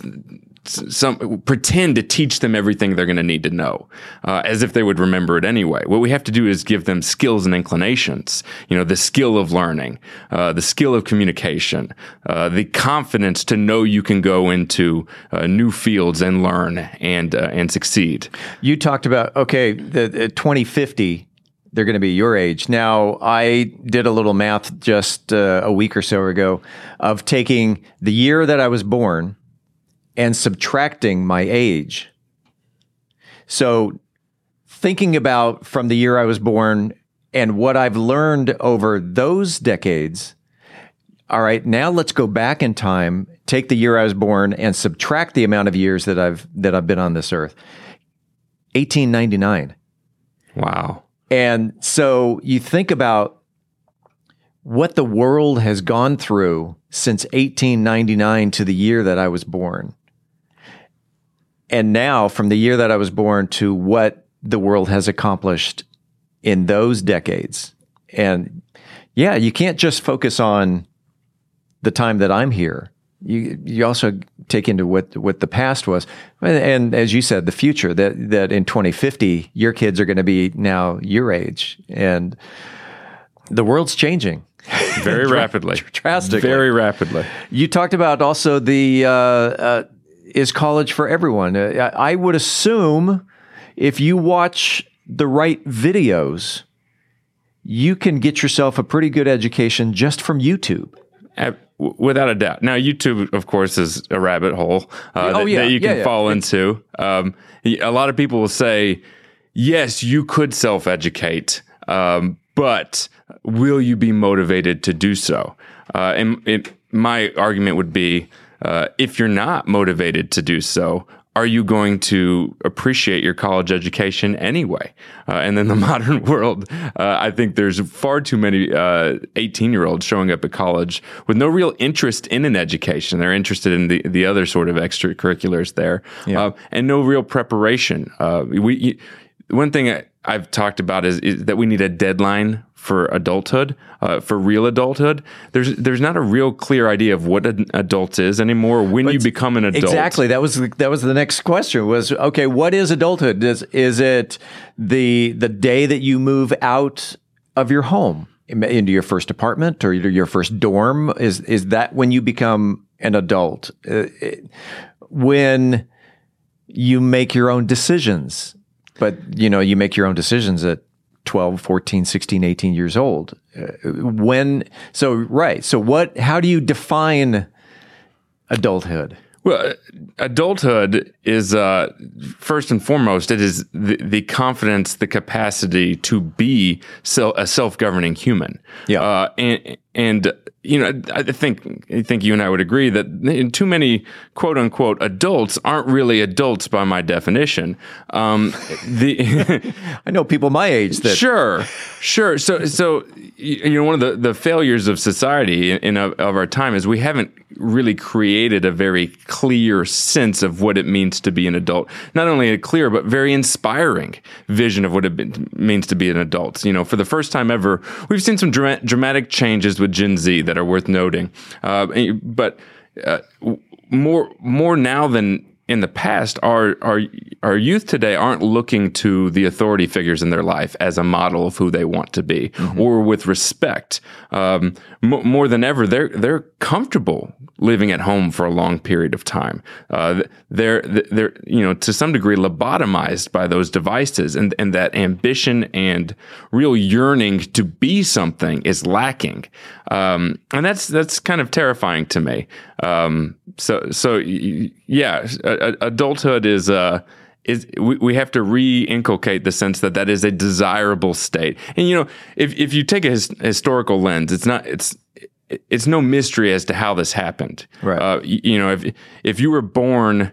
some pretend to teach them everything they're going to need to know, uh, as if they would remember it anyway. What we have to do is give them skills and inclinations, you know, the skill of learning, uh, the skill of communication, uh, the confidence to know you can go into uh, new fields and learn and, uh, and succeed. You talked about, okay, the, the twenty fifty, they're going to be your age. Now, I did a little math just uh, a week or so ago of taking the year that I was born and subtracting my age. So thinking about from the year I was born and what I've learned over those decades, all right, now let's go back in time, take the year I was born and subtract the amount of years that I've that I've been on this earth. eighteen ninety-nine. Wow. And so you think about what the world has gone through since eighteen ninety-nine to the year that I was born. And now, from the year that I was born to what the world has accomplished in those decades. And yeah, you can't just focus on the time that I'm here. You you also take into what, what the past was. And, and as you said, the future, that, that in twenty fifty, your kids are going to be now your age. And the world's changing. Very rapidly. Drastically. Very rapidly. You talked about also the, uh, uh, is college for everyone? Uh, I would assume if you watch the right videos, you can get yourself a pretty good education just from YouTube. Ab- without a doubt. Now, YouTube, of course, is a rabbit hole uh, oh, that, yeah. that you can yeah, yeah. fall it's- into. Um, a lot of people will say, yes, you could self-educate, um, but will you be motivated to do so? Uh, and it, my argument would be, uh, if you're not motivated to do so, are you going to appreciate your college education anyway? Uh, and in the modern world, uh, I think there's far too many uh, eighteen-year-olds showing up at college with no real interest in an education. They're interested in the, the other sort of extracurriculars there, yeah. uh, and no real preparation. Uh, we you, one thing I, I've talked about is, is that we need a deadline for adulthood, uh, for real adulthood. There's there's not a real clear idea of what an adult is anymore. When but you become an adult, exactly. That was that was the next question. Was okay. What is adulthood? Is is it the the day that you move out of your home into your first apartment or your first dorm? Is is that when you become an adult? Uh, it, when you make your own decisions. But, you know, you make your own decisions at twelve, fourteen, sixteen, eighteen years old. Uh, when, so, right. So what, how do you define adulthood? Well, adulthood is, uh, first and foremost, it is the, the confidence, the capacity to be so, a self-governing human. Yeah. Uh, and, and, you know, I think, I think you and I would agree that too many quote unquote adults aren't really adults by my definition. Um, the I know people my age that. Sure, sure. So, so, you know, one of the, the failures of society in, in of our time is we haven't really created a very clear sense of what it means to be an adult. Not only a clear, but very inspiring vision of what it be, means to be an adult. You know, for the first time ever, we've seen some dra- dramatic changes with Gen Z that are worth noting. Uh, but uh, more more now than in the past, our, our our youth today aren't looking to the authority figures in their life as a model of who they want to be, mm-hmm. or with respect. Um, m- more than ever, they're they're comfortable living at home for a long period of time. Uh, they're they're you know to some degree lobotomized by those devices, and and that ambition and real yearning to be something is lacking, um, and that's that's kind of terrifying to me. Um, so so yeah. Adulthood is uh is we, we have to re-inculcate the sense that that is a desirable state. And you know, if if you take a his, historical lens, it's not it's it's no mystery as to how this happened. Right. Uh, you, you know, if if you were born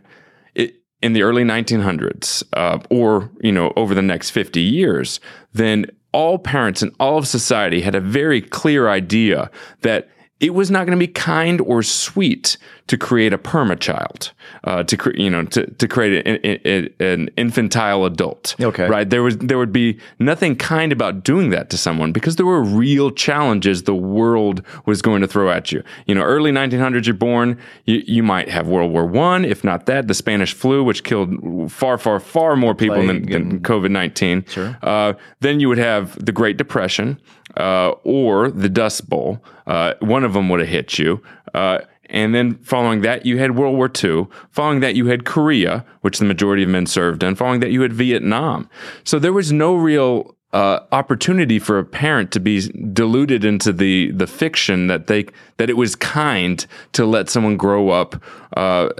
in the early nineteen hundreds, uh, or you know, over the next fifty years, then all parents and all of society had a very clear idea that it was not going to be kind or sweet to create a perma-child, uh, to cre- you know, to, to create a, a, a, an infantile adult. Okay, right? There was there would be nothing kind about doing that to someone because there were real challenges the world was going to throw at you. You know, early nineteen hundreds, you're born, you, you might have World War One, if not that, the Spanish flu, which killed far, far, far more people than, than COVID nineteen. Sure. Uh, then you would have the Great Depression. Uh, or the Dust Bowl. Uh, one of them would have hit you. Uh, and then following that, you had World War Two. Following that, you had Korea, which the majority of men served in. Following that, you had Vietnam. So there was no real uh, opportunity for a parent to be deluded into the the fiction that they that it was kind to let someone grow up uh,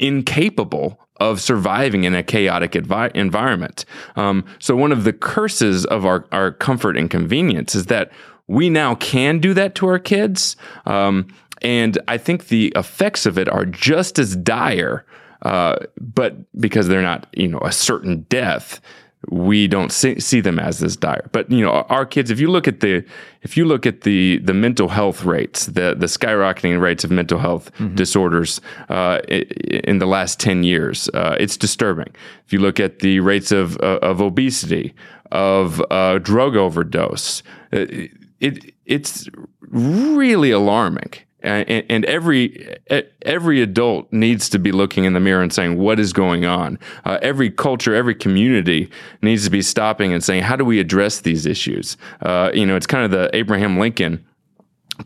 incapable of surviving in a chaotic advi- environment. Um, so one of the curses of our, our comfort and convenience is that we now can do that to our kids. Um, and I think the effects of it are just as dire, uh, but because they're not, you know, a certain death, we don't see, see them as this dire. But, you know, our kids, if you look at the if you look at the the mental health rates, the, the skyrocketing rates of mental health mm-hmm. disorders uh, in the last ten years, uh, it's disturbing. If you look at the rates of, uh, of obesity, of uh, drug overdose, it, it it's really alarming. And, and every every adult needs to be looking in the mirror and saying, what is going on? Uh, every culture, every community needs to be stopping and saying, how do we address these issues? Uh, you know, it's kind of the Abraham Lincoln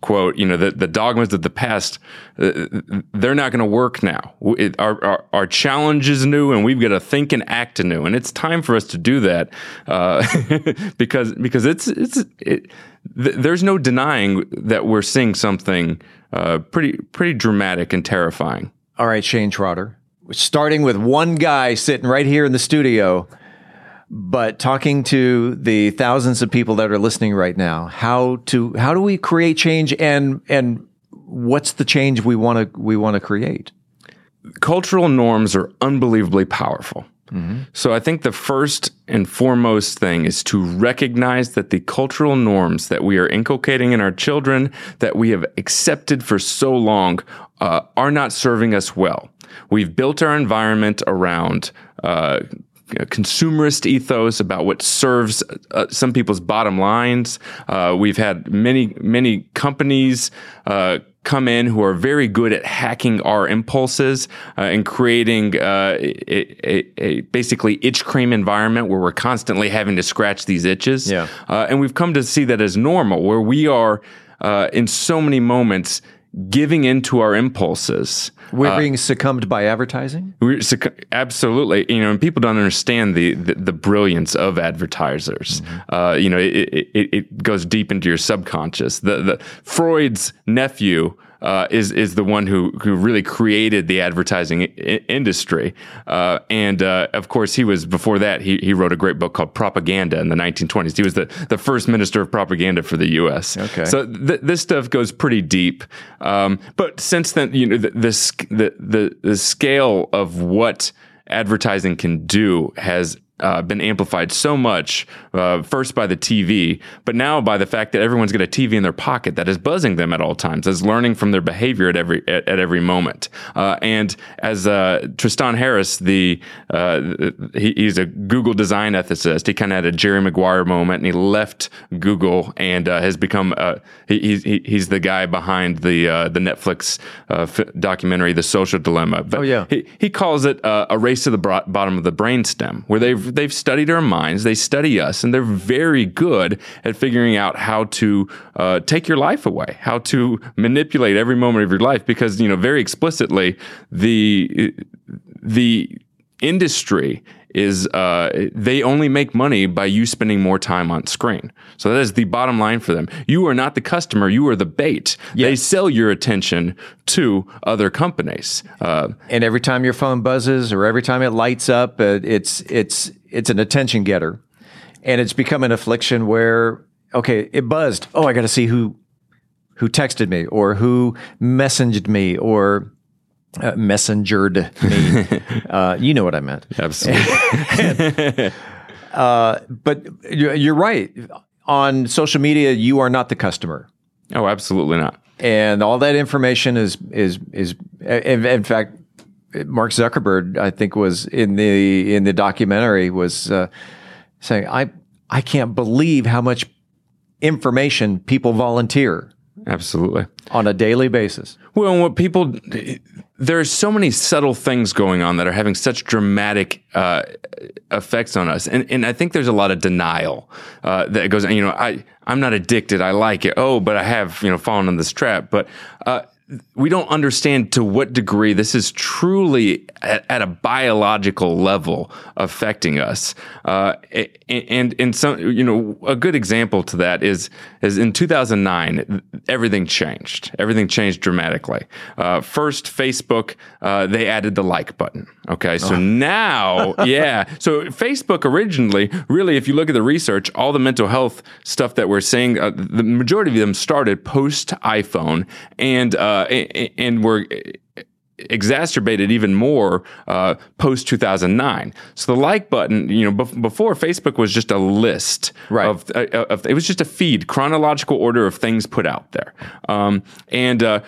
quote, you know, the, the dogmas of the past, uh, they're not going to work now. It, our, our our challenge is new, and we've got to think and act anew. And it's time for us to do that uh, because because it's it's it, th- there's no denying that we're seeing something uh, pretty pretty dramatic and terrifying. All right, Shane Trotter, starting with one guy sitting right here in the studio, but talking to the thousands of people that are listening right now, how to how do we create change, and and what's the change we want to we want to create? Cultural norms are unbelievably powerful. Mm-hmm. So I think the first and foremost thing is to recognize that the cultural norms that we are inculcating in our children, that we have accepted for so long, uh, are not serving us well. We've built our environment around uh consumerist ethos about what serves uh, some people's bottom lines. Uh, we've had many, many companies uh, come in who are very good at hacking our impulses uh, and creating uh, a, a, a basically itch cream environment where we're constantly having to scratch these itches. Yeah. Uh, and we've come to see that as normal, where we are uh, in so many moments giving into our impulses. We're being uh, succumbed by advertising? We're succ- absolutely. You know, and people don't understand the the, the brilliance of advertisers. Mm-hmm. Uh, you know, it, it it goes deep into your subconscious. The the Freud's nephew uh, is is the one who who really created the advertising I- industry. Uh, and uh, of course, he was before that. He he wrote a great book called Propaganda in the nineteen twenties. He was the the first minister of propaganda for the U S Okay. So th- this stuff goes pretty deep. Um, but since then, you know, the, the the the the scale of what advertising can do has Uh, been amplified so much, uh, first by the T V, but now by the fact that everyone's got a T V in their pocket that is buzzing them at all times, as learning from their behavior at every at, at every moment. Uh, and as uh, Tristan Harris, the uh, he, he's a Google design ethicist. He kind of had a Jerry Maguire moment, and he left Google and uh, has become uh, he, he, he's the guy behind the uh, the Netflix uh, f- documentary The Social Dilemma. But oh, yeah. he he calls it uh, a race to the bro- bottom of the brainstem, where they've They've studied our minds, they study us, and they're very good at figuring out how to uh, take your life away, how to manipulate every moment of your life. Because, you know, very explicitly, the the industry is uh, they only make money by you spending more time on screen. So that is the bottom line for them. You are not the customer, you are the bait. Yes. They sell your attention to other companies. Uh, and every time your phone buzzes or every time it lights up, uh, it's it's it's an attention getter. And it's become an affliction where, okay, it buzzed. Oh, I got to see who who texted me or who messaged me or... Uh, messengered me. uh, you know what I meant. Absolutely. and, uh, but you're right. On social media, you are not the customer. Oh, absolutely not. And all that information is, is, is, in, in fact, Mark Zuckerberg, I think, was in the, in the documentary was uh, saying, I, I can't believe how much information people volunteer. Absolutely. On a daily basis. Well, and what people... There are so many subtle things going on that are having such dramatic uh, effects on us. And and I think there's a lot of denial uh, that goes, you know, I, I'm not addicted. I like it. Oh, but I have, you know, fallen in this trap. But uh, we don't understand to what degree this is truly at, at a biological level affecting us. Uh, and, and some, you know, a good example to that is, is in two thousand nine, everything changed. Everything changed dramatically. Uh, first, Facebook, uh, they added the like button. Okay. So oh. now, yeah. So Facebook originally, really, if you look at the research, all the mental health stuff that we're seeing, uh, the majority of them started post iPhone and, uh, Uh, and, and were exacerbated even more uh, post two thousand nine. So the like button, you know, bef- before Facebook was just a list, right. of, uh, of it was just a feed, chronological order of things put out there, um, and. Uh,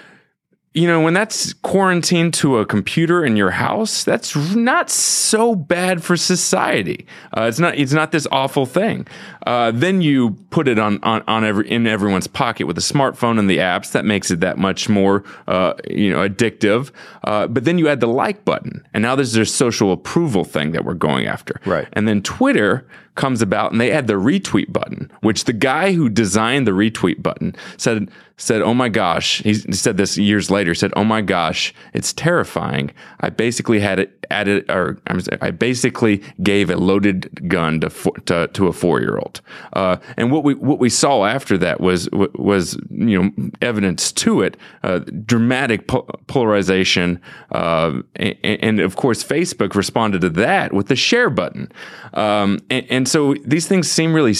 You know, when that's quarantined to a computer in your house, that's not so bad for society. Uh, it's not. It's not this awful thing. Uh, then you put it on, on on every in everyone's pocket with a smartphone and the apps. That makes it that much more uh, you know addictive. Uh, but then you add the like button, and now there's this social approval thing that we're going after. Right. And then Twitter comes about, and they add the retweet button, which the guy who designed the retweet button said said, "Oh my gosh," he said this years later. Said, "Oh my gosh, it's terrifying. I basically had it added, or I'm sorry, I basically gave a loaded gun to four, to, to a four-year-old." Uh, and what we what we saw after that was was you know evidence to it, uh, dramatic po- polarization, uh, and, and of course Facebook responded to that with the share button, um, and, and And so these things seem really,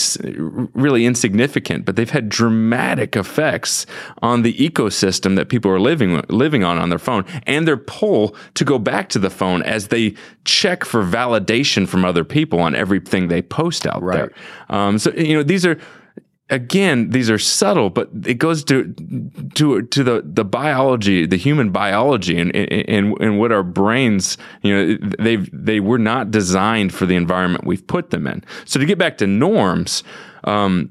really insignificant, but they've had dramatic effects on the ecosystem that people are living living on on their phone, and their pull to go back to the phone as they check for validation from other people on everything they post out right. there. Um, so you know these are. Again, these are subtle, but it goes to to to the, the biology, the human biology, and and and what our brains, you know, they they were not designed for the environment we've put them in. So to get back to norms, um,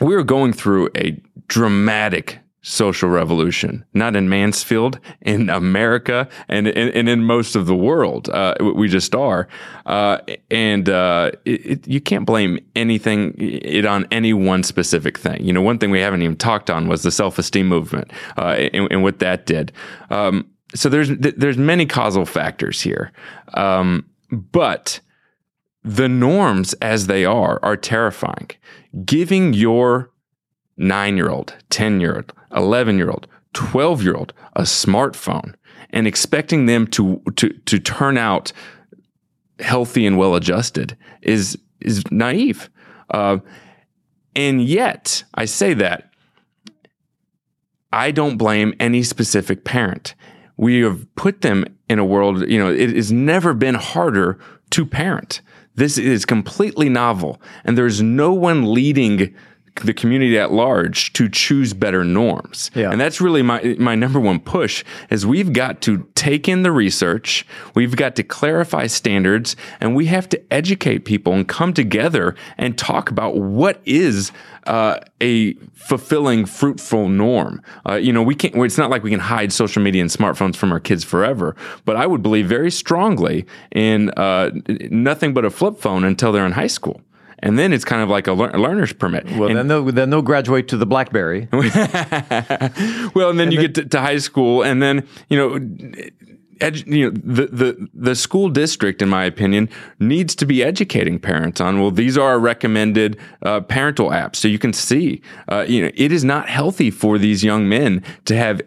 we were going through a dramatic social revolution, not in Mansfield, in America, and and, and in most of the world. Uh, we just are. Uh, and uh, it, it, you can't blame anything it on any one specific thing. You know, one thing we haven't even talked on was the self-esteem movement uh, and, and what that did. Um, so there's there's many causal factors here. Um, but the norms as they are are terrifying. Giving your nine-year-old, ten-year-old, eleven-year-old, twelve-year-old a smartphone and expecting them to to to turn out healthy and well-adjusted is is naive. Uh, and yet, I say that, I don't blame any specific parent. We have put them in a world, you know, it has never been harder to parent. This is completely novel, and there's no one leading the community at large to choose better norms. Yeah. And that's really my my number one push is we've got to take in the research, we've got to clarify standards, and we have to educate people and come together and talk about what is uh, a fulfilling, fruitful norm. Uh, you know, we can't, it's not like we can hide social media and smartphones from our kids forever, but I would believe very strongly in uh, nothing but a flip phone until they're in high school. And then it's kind of like a lear- learner's permit. Well, and then they'll, then they'll graduate to the BlackBerry. Well, and then and you then, get to, to high school, and then, you know, edu- you know the, the, the school district, in my opinion, needs to be educating parents on, well, these are our recommended uh, parental apps. So you can see, uh, you know, it is not healthy for these young men to have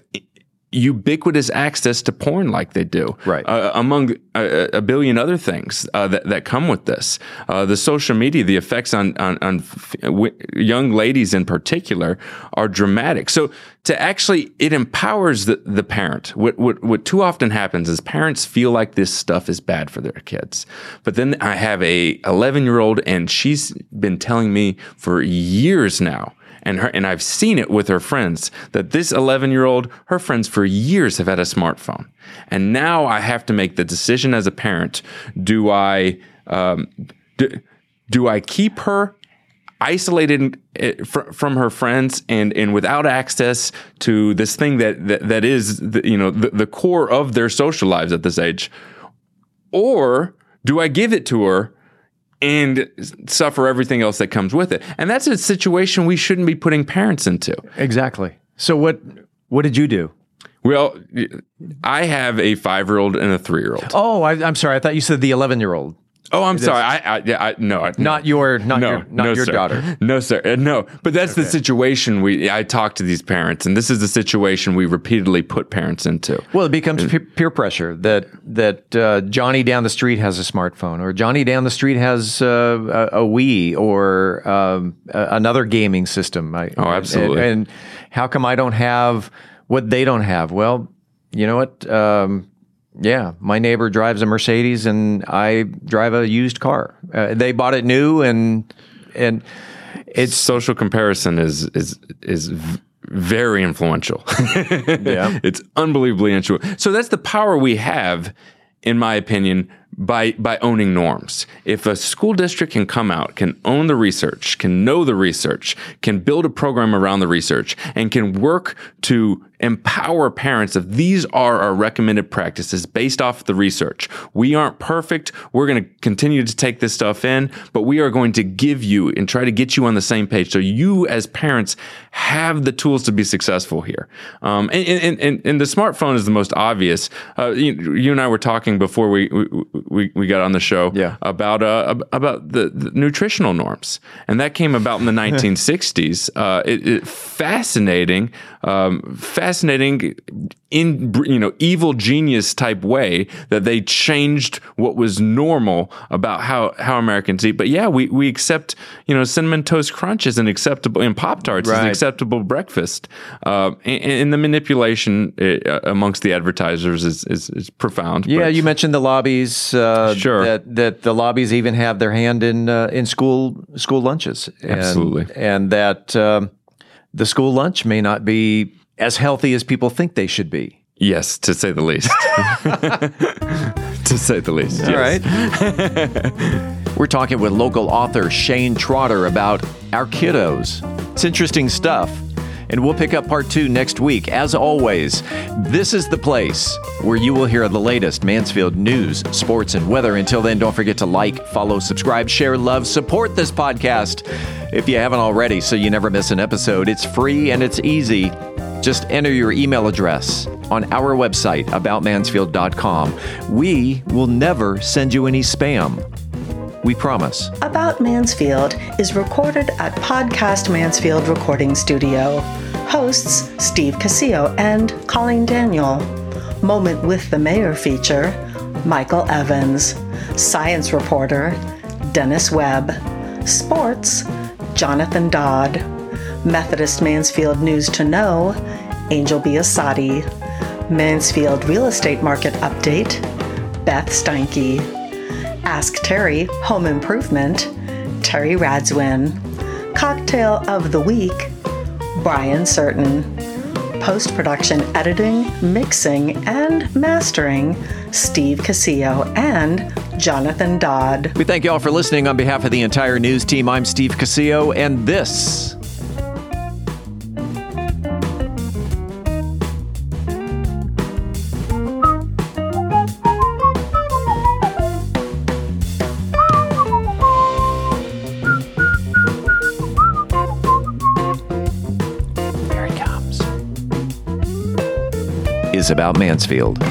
ubiquitous access to porn like they do, right? Uh, among a, a billion other things uh, that that come with this, uh, the social media, the effects on on, on f- w- young ladies in particular are dramatic. So to actually, it empowers the, the parent. What, what what too often happens is parents feel like this stuff is bad for their kids. But then I have a eleven year old, and she's been telling me for years now. And her, and I've seen it with her friends, that this eleven-year-old, her friends for years have had a smartphone. And now I have to make the decision as a parent, do I um, do, do I keep her isolated fr- from her friends and, and without access to this thing that that, that is the, you know the, the core of their social lives at this age? Or do I give it to her and suffer everything else that comes with it? And that's a situation we shouldn't be putting parents into. Exactly. So what what did you do? Well, I have a five-year-old and a three-year-old. Oh, I, I'm sorry. I thought you said the eleven-year-old. Oh, I'm sorry. I, I, I no, I, not your, not no, your, not no, your sir. daughter. No, sir. Uh, no, but that's okay. The situation we. I talk to these parents, and this is the situation we repeatedly put parents into. Well, it becomes and, pe- peer pressure that that uh, Johnny down the street has a smartphone, or Johnny down the street has uh, a, a Wii, or um, a, another gaming system. I, oh, absolutely. And, and how come I don't have what they don't have? Well, you know what. Um, Yeah, my neighbor drives a Mercedes, and I drive a used car. Uh, they bought it new, and and it's social comparison is is is very influential. Yeah, it's unbelievably influential. So that's the power we have, in my opinion, by by owning norms. If a school district can come out, can own the research, can know the research, can build a program around the research, and can work to empower parents of these are our recommended practices based off the research. We aren't perfect. We're going to continue to take this stuff in, but we are going to give you and try to get you on the same page so you as parents have the tools to be successful here. Um, and, and, and, and the smartphone is the most obvious. Uh, you, you and I were talking before we we, we, we got on the show yeah. about uh, about the, the nutritional norms, and that came about in the nineteen sixties. Uh, it, it, fascinating, um, fascinating. Fascinating, in you know, evil genius type way that they changed what was normal about how, how Americans eat. But yeah, we, we accept you know cinnamon toast crunch as an acceptable, and Pop Tarts right. as an acceptable breakfast. Uh, and, and the manipulation amongst the advertisers is is, is profound. Yeah, but you mentioned the lobbies. Uh, sure, that, that the lobbies even have their hand in uh, in school school lunches. And, absolutely, and that um, the school lunch may not be as healthy as people think they should be. Yes, to say the least. To say the least, all yes. right. We're talking with local author Shane Trotter about our kiddos. It's interesting stuff. And we'll pick up part two next week. As always, this is the place where you will hear the latest Mansfield news, sports, and weather. Until then, don't forget to like, follow, subscribe, share, love, support this podcast if you haven't already, so you never miss an episode. It's free and it's easy. Just enter your email address on our website, about mansfield dot com. We will never send you any spam. We promise. About Mansfield is recorded at Podcast Mansfield Recording Studio. Hosts Steve Casillo and Colleen Daniel. Moment with the Mayor feature, Michael Evans. Science reporter, Dennis Webb. Sports, Jonathan Dodd. Methodist Mansfield News to Know, Angel Biasotti. Mansfield Real Estate Market Update, Beth Steinke. Ask Terry Home Improvement, Terry Radzwin. Cocktail of the Week, Brian Certain. Post-production editing, mixing, and mastering, Steve Casillo and Jonathan Dodd. We thank you all for listening. On behalf of the entire news team, I'm Steve Casillo, and this... about Mansfield.